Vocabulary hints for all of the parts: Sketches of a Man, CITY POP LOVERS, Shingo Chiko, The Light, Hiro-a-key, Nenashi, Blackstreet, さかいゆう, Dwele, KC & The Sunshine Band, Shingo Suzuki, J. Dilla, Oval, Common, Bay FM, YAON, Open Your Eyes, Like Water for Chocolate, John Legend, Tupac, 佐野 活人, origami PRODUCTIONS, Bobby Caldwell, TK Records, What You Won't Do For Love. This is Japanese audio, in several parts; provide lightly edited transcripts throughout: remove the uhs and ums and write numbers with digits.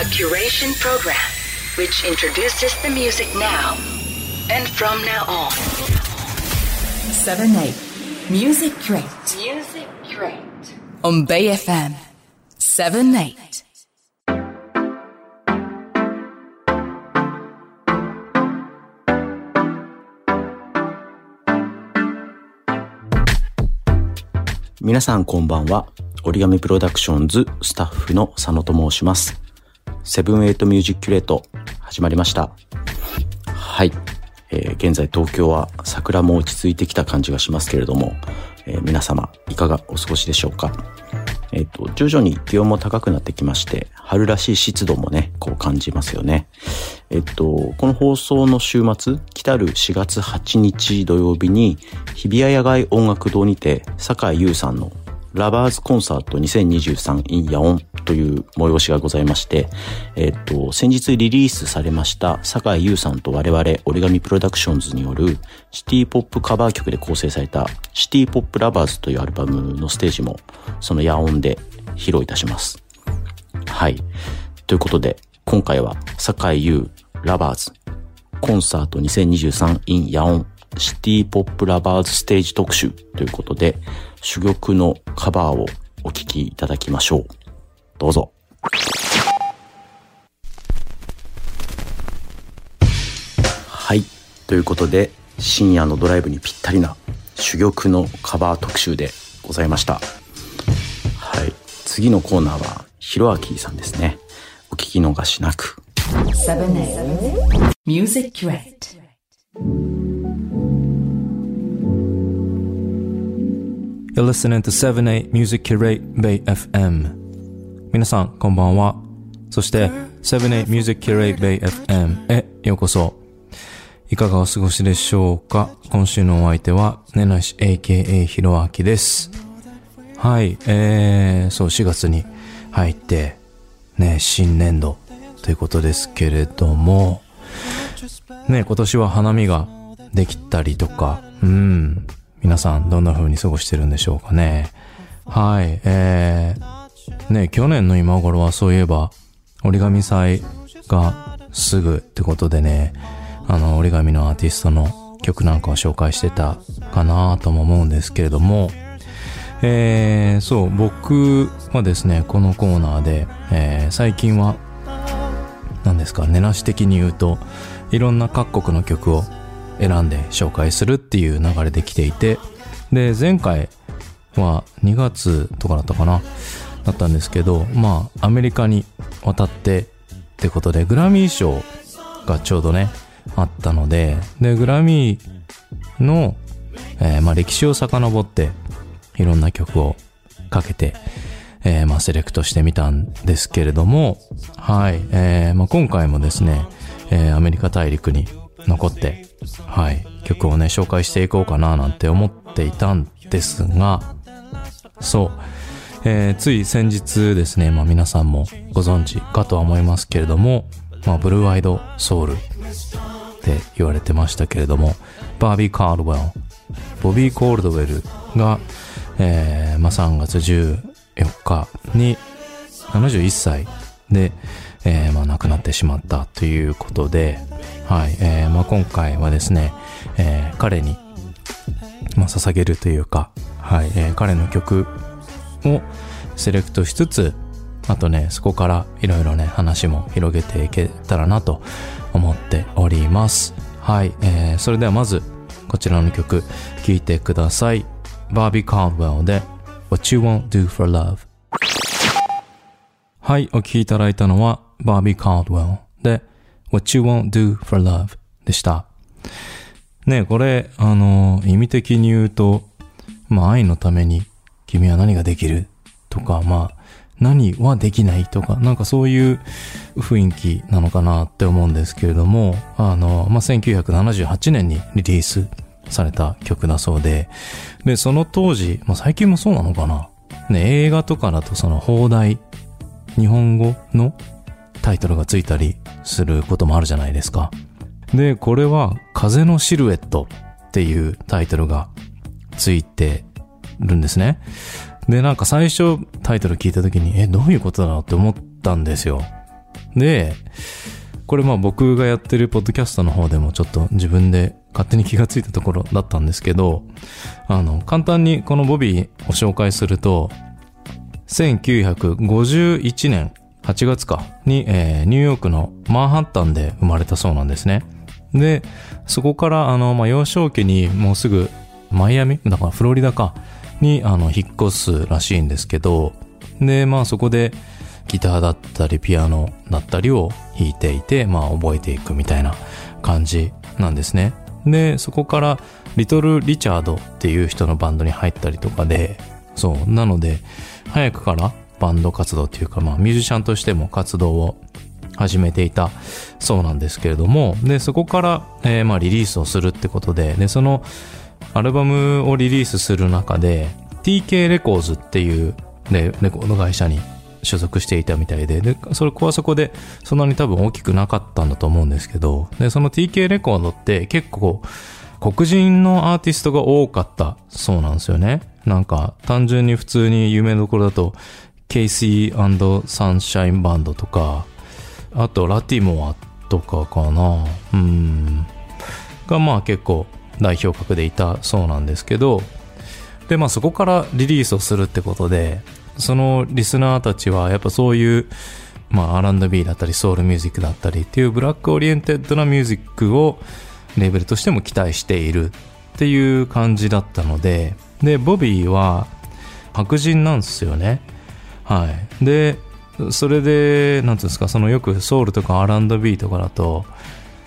A curation program which introduces the music now and from now on. 78 musi-curate. Music Crate on Bay FM 78.皆さんこんばんは。折り紙プロダクションズスタッフの佐野と申します。78ミュージックキュレート始まりました。はい、現在東京は桜も落ち着いてきた感じがしますけれども、皆様いかがお過ごしでしょうか。徐々に気温も高くなってきまして、春らしい湿度もねこう感じますよね。この放送の週末、来たる4月8日土曜日に日比谷野外音楽堂にて坂井優さんのラバーズコンサート 2023in 野音という催しがございまして、先日リリースされました坂井優さんと我々折り紙プロダクションズによるシティポップカバー曲で構成されたシティポップラバーズというアルバムのステージもその野音で披露いたします。はい、ということで今回は坂井優ラバーズコンサート 2023in 野音シティポップラバーズステージ特集ということで珠玉のカバーをお聞きいただきましょう。どうぞ。はい、ということで深夜のドライブにぴったりな珠玉のカバー特集でございました。はい、次のコーナーはHiro-a-keyさんですね。お聞き逃しなく。78 musi-curate。You're listening to 78 musi-curate Bay FM。 皆さんこんばんは。そして78 musi-curate Bay FM へようこそ。いかがお過ごしでしょうか。今週のお相手はねなし aka Hiro-a-keyです。はい、そう4月に入ってね新年度ということですけれどもね、今年は花見ができたりとか、皆さんどんな風に過ごしてるんでしょうかね。はい、ね、去年の今頃はそういえば折り紙祭がすぐってことでね、折り紙のアーティストの曲なんかを紹介してたかなとも思うんですけれども、そう僕はですねこのコーナーで、最近は何ですかねなし的に言うといろんな各国の曲を選んで紹介するっていう流れで来ていて、で前回は2月とかだったかなだったんですけど、まあアメリカに渡ってってことでグラミー賞がちょうどねあったので、でグラミーの、まあ歴史を遡っていろんな曲をかけて、まあセレクトしてみたんですけれども、はい、まあ今回もですね、アメリカ大陸に残ってはい曲をね紹介していこうかななんて思っていたんですが、そう、つい先日ですね、まあ皆さんもご存知かとは思いますけれども、まあブルーアイドソウルって言われてましたけれども、ボビー・コールドウェルが、まあ3月14日に71歳で、まあ亡くなってしまったということで、はい、まあ今回はですね、彼に、まあ、捧げるというか、はい、彼の曲をセレクトしつつ、あとねそこからいろいろね話も広げていけたらなと思っております。はい、それではまずこちらの曲聴いてください。Bobby Caldwell で What You Won't Do For Love。 はい、お聴きいただいたのは Bobby Caldwell でWhat You Won't Do For Love でした。ね、これ、意味的に言うと、まあ、愛のために君は何ができるとか、まあ、何はできないとか、なんかそういう雰囲気なのかなって思うんですけれども、まあ、1978年にリリースされた曲だそうで、で、その当時、まあ、最近もそうなのかな。ね、映画とかだとその邦題、日本語のタイトルがついたりすることもあるじゃないですか。で、これは風のシルエットっていうタイトルがついてるんですね。で、なんか最初タイトル聞いた時にどういうことだろうって思ったんですよ。で、これまあ僕がやってるポッドキャストの方でもちょっと自分で勝手に気がついたところだったんですけど、簡単にこのボビーを紹介すると、1951年8月に、ニューヨークのマンハッタンで生まれたそうなんですね。で、そこから幼少期にもうすぐマイアミだからフロリダに引っ越すらしいんですけど、で、まあそこでギターだったりピアノだったりを弾いていて、まあ覚えていくみたいな感じなんですね。で、そこからリトル・リチャードっていう人のバンドに入ったりとかで、そう、なので早くからバンド活動っていうか、まあミュージシャンとしても活動を始めていたそうなんですけれども、で、そこから、まあリリースをするってことで、で、そのアルバムをリリースする中で TK レコーズっていう、ね、レコード会社に所属していたみたいで、で、そこはそこでそんなに多分大きくなかったんだと思うんですけど、で、その TK レコードって結構黒人のアーティストが多かったそうなんですよね。なんか単純に普通に有名どころだとケイシー&サンシャインバンドとか、あとラティモアとかかな、がまあ結構代表格でいたそうなんですけど、で、まあそこからリリースをするってことで、そのリスナーたちはやっぱそういう、まあ R&B だったりソウルミュージックだったりっていうブラックオリエンテッドなミュージックをレーベルとしても期待しているっていう感じだったので、で、ボビーは白人なんですよね。はい。で、それで、なんていうんですか、そのよくソウルとか R&B とかだと、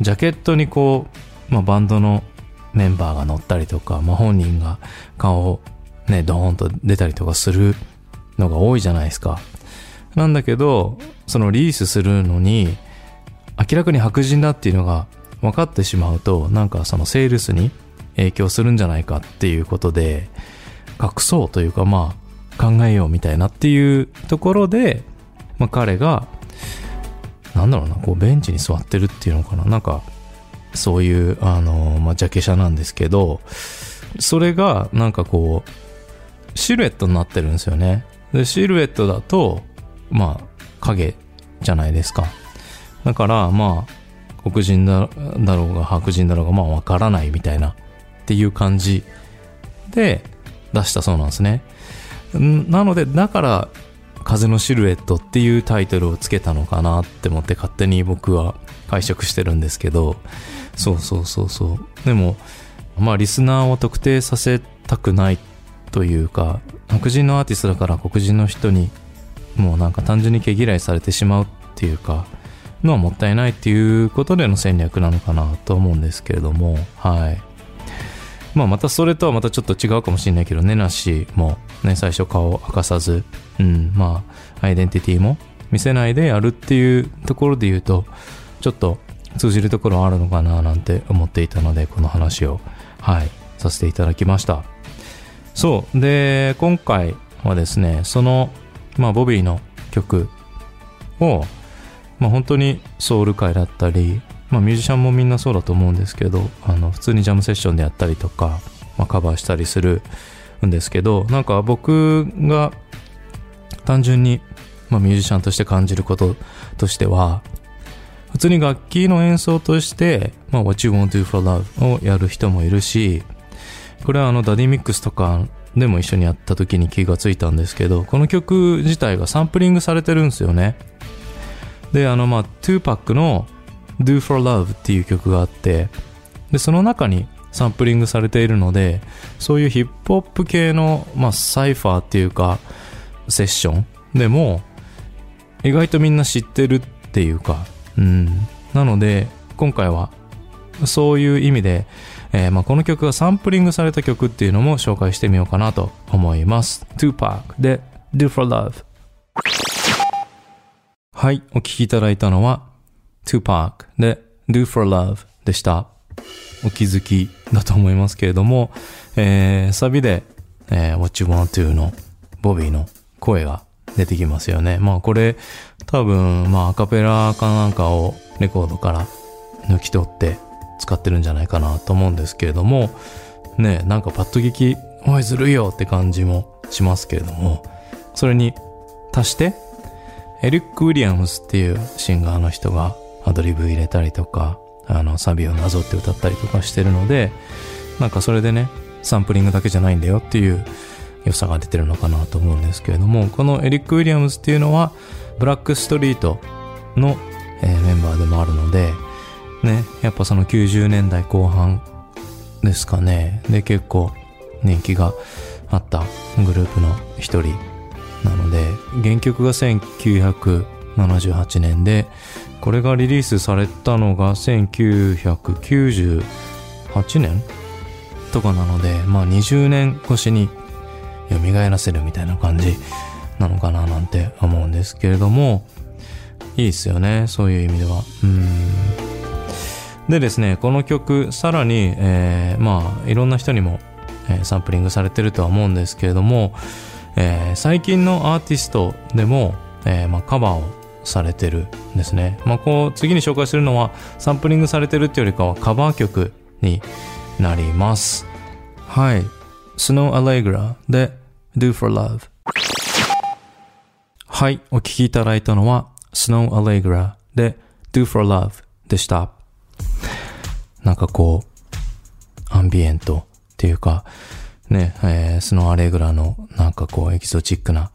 ジャケットにこう、まあバンドのメンバーが乗ったりとか、まあ本人が顔をね、ドーンと出たりとかするのが多いじゃないですか。なんだけど、そのリリースするのに、明らかに白人だっていうのが分かってしまうと、なんかそのセールスに影響するんじゃないかっていうことで、隠そうというか、まあ、考えようみたいなっていうところで、まあ、彼がこうベンチに座ってるっていうのかな、なんかそういうまあ、ジャケ写なんですけど、それがなんかこうシルエットになってるんですよね。で、シルエットだとまあ影じゃないですか。だからまあ黒人だろうが白人だろうがまあわからないみたいなっていう感じで出したそうなんですね。なので、だから風のシルエットっていうタイトルをつけたのかなって思って勝手に僕は解釈してるんですけど、そう。でも、まあリスナーを特定させたくないというか、白人のアーティストだから黒人の人にもうなんか単純に毛嫌いされてしまうっていうか、のはもったいないっていうことでの戦略なのかなと思うんですけれども、はい。まあまたそれとはまたちょっと違うかもしれないけど、根無しもね、最初顔を明かさず、まあアイデンティティも見せないでやるっていうところで言うと、ちょっと通じるところあるのかななんて思っていたので、この話をさせていただきました。そうで、今回はですね、そのまあボビーの曲を、まあ本当にソウル界だったり、まあミュージシャンもみんなそうだと思うんですけど、普通にジャムセッションでやったりとか、まあカバーしたりするんですけど、なんか僕が単純に、まあミュージシャンとして感じることとしては、普通に楽器の演奏として、まあ What You Won't Do For Love をやる人もいるし、これはダディミックスとかでも一緒にやった時に気がついたんですけど、この曲自体がサンプリングされてるんですよね。で、まあ Tupac のDo for Love っていう曲があって、でその中にサンプリングされているので、そういうヒップホップ系の、まあ、サイファーっていうかセッションでも意外とみんな知ってるっていうか、なので今回はそういう意味で、まあ、この曲がサンプリングされた曲っていうのも紹介してみようかなと思います。 Tupac で Do for Love。 はい、お聴きいただいたのはTupac で Do for Love でした。お気づきだと思いますけれども、サビで、What You Want To のボビーの声が出てきますよね。まあこれ多分、まあアカペラかなんかをレコードから抜き取って使ってるんじゃないかなと思うんですけれども、ね、なんかパッと聞き、おいずるいよって感じもしますけれども、それに足して、エリック・ウィリアムスっていうシンガーの人がアドリブ入れたりとか、サビをなぞって歌ったりとかしてるので、なんかそれでね、サンプリングだけじゃないんだよっていう良さが出てるのかなと思うんですけれども、このエリック・ウィリアムスっていうのはブラックストリートの、メンバーでもあるのでね、やっぱその90年代後半ですかねで結構人気があったグループの一人なので、原曲が1978年で、これがリリースされたのが1998年とかなので、まあ20年越しに蘇らせるみたいな感じなのかななんて思うんですけれども、いいですよね、そういう意味では。でですね、この曲さらに、まあいろんな人にも、サンプリングされてるとは思うんですけれども、最近のアーティストでも、カバーをされてるんですね。こう次に紹介するのはサンプリングされてるっていうよりかはカバー曲になります。はい、Snoh Aalegra で Do For Love。 はい、お聴きいただいたのは Snoh Aalegra で Do For Love でした。なんかこうアンビエントっていうかね、Snoh Aalegra のなんかこうエキゾチックな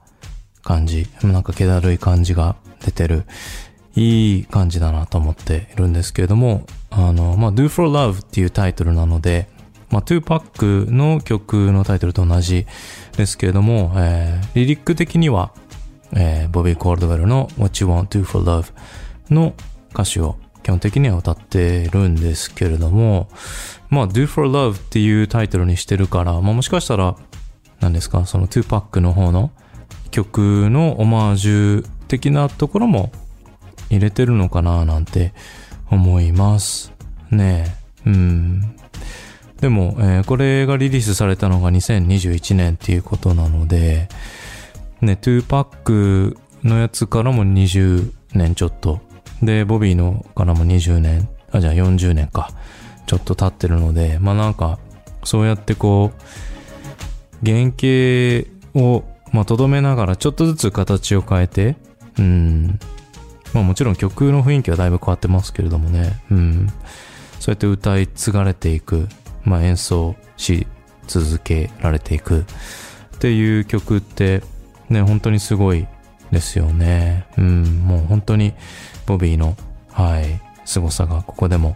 感じ、なんか気だるい感じが出てるいい感じだなと思っているんですけれども、Do For Love っていうタイトルなので、Tupac の曲のタイトルと同じですけれども、リリック的には、Bobby Caldwell の What You Won't Do For Love の歌詞を基本的には歌ってるんですけれども、Do For Love っていうタイトルにしてるから、もしかしたら何ですか、その Tupac の方の曲のオマージュ的なところも入れてるのかななんて思いますね。でも、これがリリースされたのが2021年っていうことなのでね、2パックのやつからも20年ちょっとで、ボビーのからも20年、じゃあ40年かちょっと経ってるので、なんかそうやってこう原型をとどめながらちょっとずつ形を変えて、もちろん曲の雰囲気はだいぶ変わってますけれどもね、そうやって歌い継がれていく、演奏し続けられていくっていう曲ってね、本当にすごいですよね。もう本当にボビーの凄さがここでも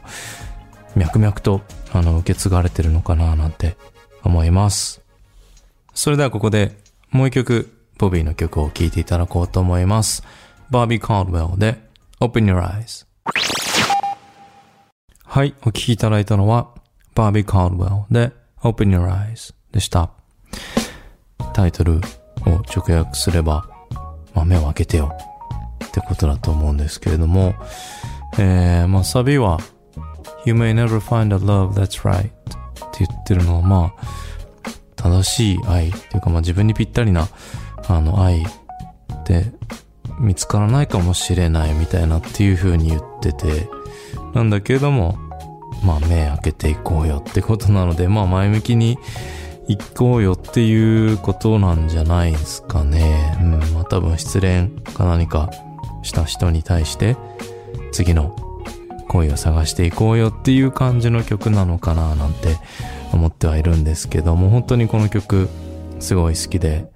脈々と受け継がれてるのかななんて思います。それではここでもう一曲、ボビーの曲を聴いていただこうと思います。Bobby Caldwell で Open Your Eyes。 はい、お聴きいただいたのは Bobby Caldwell で Open Your Eyes でした。タイトルを直訳すれば、目を開けてよってことだと思うんですけれども、サビは You may never find a love that's right って言ってるのは、正しい愛っていうか、自分にぴったりな愛って見つからないかもしれないみたいなっていう風に言ってて、なんだけれども目開けていこうよってことなので、前向きにいこうよっていうことなんじゃないですかね。多分失恋か何かした人に対して次の恋を探していこうよっていう感じの曲なのかななんて思ってはいるんですけども、本当にこの曲すごい好きで、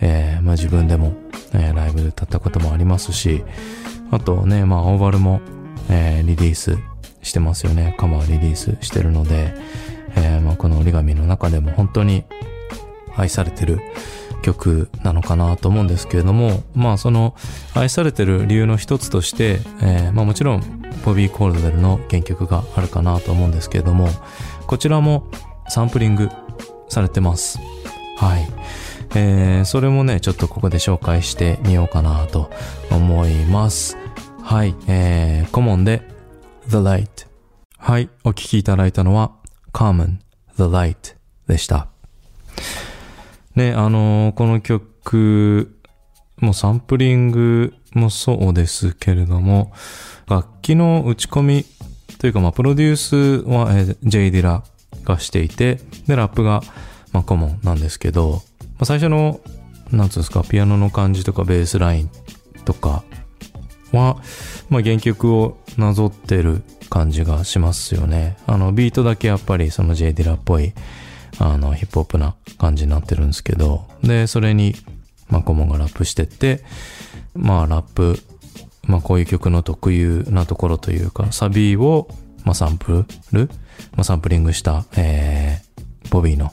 自分でも、ライブで歌ったこともありますし、あとね、オーバルも、リリースしてますよね。カバーリリースしてるので、この折り紙の中でも本当に愛されてる曲なのかなと思うんですけれども、その愛されてる理由の一つとして、もちろんボビー・コールドウェルの原曲があるかなと思うんですけれども、こちらもサンプリングされてます。はい、それもねちょっとここで紹介してみようかなと思います。はい、コモンで The Light。 はい、お聴きいただいたのは Common The Light でしたね。この曲もサンプリングもそうですけれども、楽器の打ち込みというか、プロデュースは、J. Dillaがしていて、でラップがコモンなんですけど、最初のなんつうんですか、ピアノの感じとかベースラインとかは、まあ、原曲をなぞってる感じがしますよね。ビートだけやっぱりその J. Dilla っぽいヒップホップな感じになってるんですけど、でそれにマコモがラップしてって、まあラップ、まあこういう曲の特有なところというか、サビをまあサンプリングした、ボビーの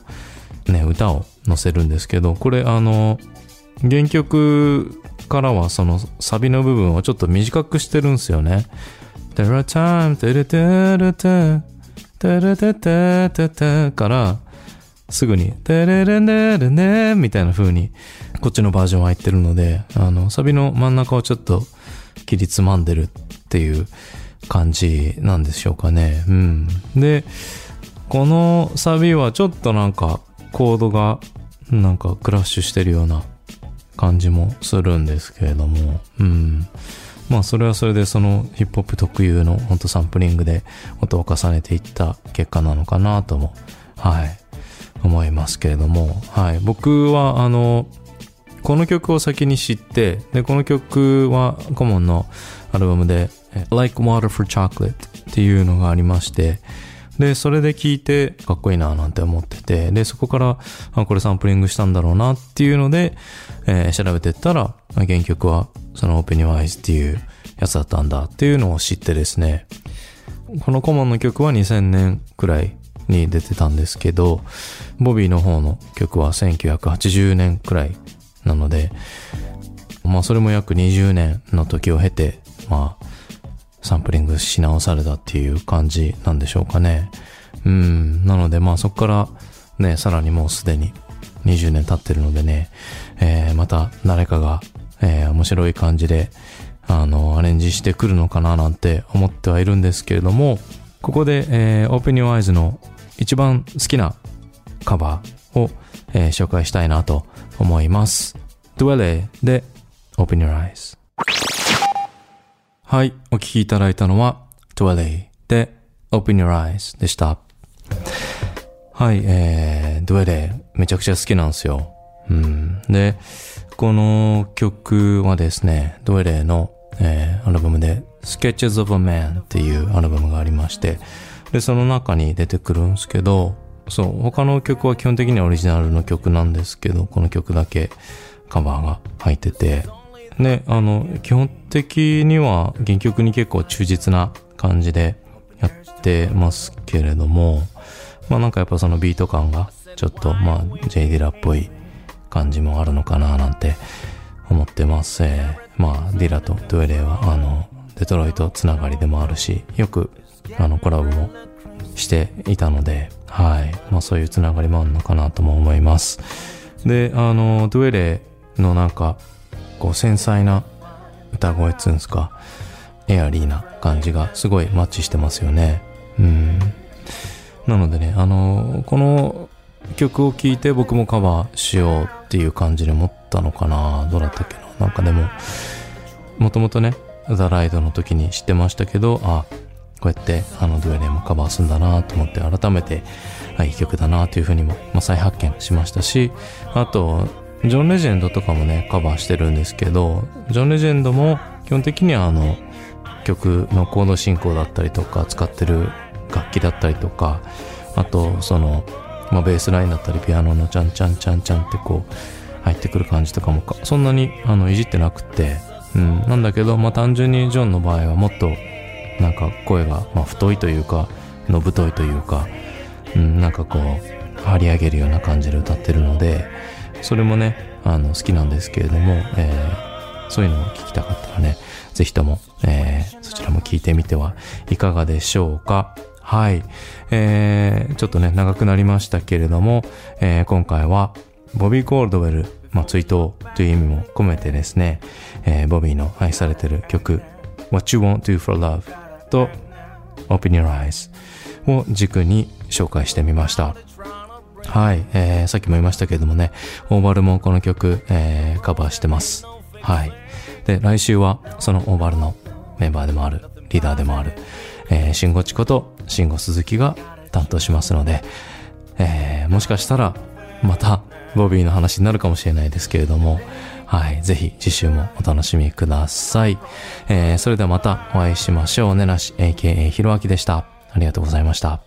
ね歌を載せるんですけど、これ原曲からはそのサビの部分をちょっと短くしてるんですよね。There are time, da da da da da da da からすぐにだれれれれねみたいな風にこっちのバージョン入ってるので、サビの真ん中をちょっと切りつまんでるっていう感じなんでしょうかね。うん。で、このサビはちょっとなんかコードがなんかクラッシュしてるような感じもするんですけれども、うん。まあそれはそれでそのヒップホップ特有のほんとサンプリングで音を重ねていった結果なのかなとも、はい、思いますけれども、はい、僕はこの曲を先に知って、でこの曲はコモンのアルバムで Like Water for Chocolate っていうのがありまして、でそれで聴いてかっこいいななんて思ってて、でそこからこれサンプリングしたんだろうなっていうので、調べてったら原曲はその Open Your Eyes っていうやつだったんだっていうのを知ってですね、このコモンの曲は2000年くらいに出てたんですけど、ボビーの方の曲は1980年くらいなので、まあそれも約20年の時を経て、まあサンプリングし直されたっていう感じなんでしょうかね。うん、なのでまあそこからね、さらにもうすでに20年経ってるのでね、また誰かが、面白い感じでアレンジしてくるのかななんて思ってはいるんですけれども、ここで、Open Your Eyes の一番好きなカバーを、紹介したいなと思います。 Dwele で Open Your Eyes。 はい、お聞きいただいたのは Dwele で Open Your Eyes でした。はい、Dwele めちゃくちゃ好きなんですよ。うん、でこの曲はですね、Dwele の、アルバムでSketches of a Man っていうアルバムがありまして、でその中に出てくるんですけど、そう、他の曲は基本的にはオリジナルの曲なんですけど、この曲だけカバーが入ってて、ね、基本的には原曲に結構忠実な感じでやってますけれども、まあなんかやっぱそのビート感がちょっとまあ J. Dilla っぽい感じもあるのかななんて思ってます。まあディラとドゥエレはデトロイトつながりでもあるし、よくコラボもしていたので、はい。まあそういうつながりもあるのかなとも思います。で、ドゥエレのなんか、こう繊細な歌声つうんすか、エアリーな感じがすごいマッチしてますよね。うん。なのでね、この曲を聴いて僕もカバーしようっていう感じで思ったのかな。どうだったっけな。なんかでも、もともとね、ザライドの時に知ってましたけど、あ、こうやってドゥエレもカバーするんだなと思って、改めていい曲だなというふうにも、まあ、再発見しましたし、あとジョン・レジェンドとかもねカバーしてるんですけど、ジョン・レジェンドも基本的には曲のコード進行だったりとか、使ってる楽器だったりとか、あとその、まあ、ベースラインだったりピアノのチャンチャンチャンチャンってこう入ってくる感じとかもそんなにいじってなくて、うん、なんだけど、まあ、単純にジョンの場合はもっとなんか声が、まあ、太いというかのぶといというか、うん、なんかこう張り上げるような感じで歌ってるので、それもね好きなんですけれども、そういうのを聞きたかったらね、ぜひとも、そちらも聞いてみてはいかがでしょうか。はい、ちょっとね長くなりましたけれども、今回はボビー・コールドウェル、まあ、追悼という意味も込めてですね、ボビーの愛されてる曲 What You Won't Do For Love と Open Your Eyes を軸に紹介してみました。はい、さっきも言いましたけれどもね、オーバルもこの曲、カバーしてます。はい。で、来週はそのオーバルのメンバーでもある、リーダーでもある、シンゴチコとシンゴ鈴木が担当しますので、もしかしたらまたボビーの話になるかもしれないですけれども、はい、ぜひ次週もお楽しみください。それではまたお会いしましょう。ねなし aka ひろあきでした。ありがとうございました。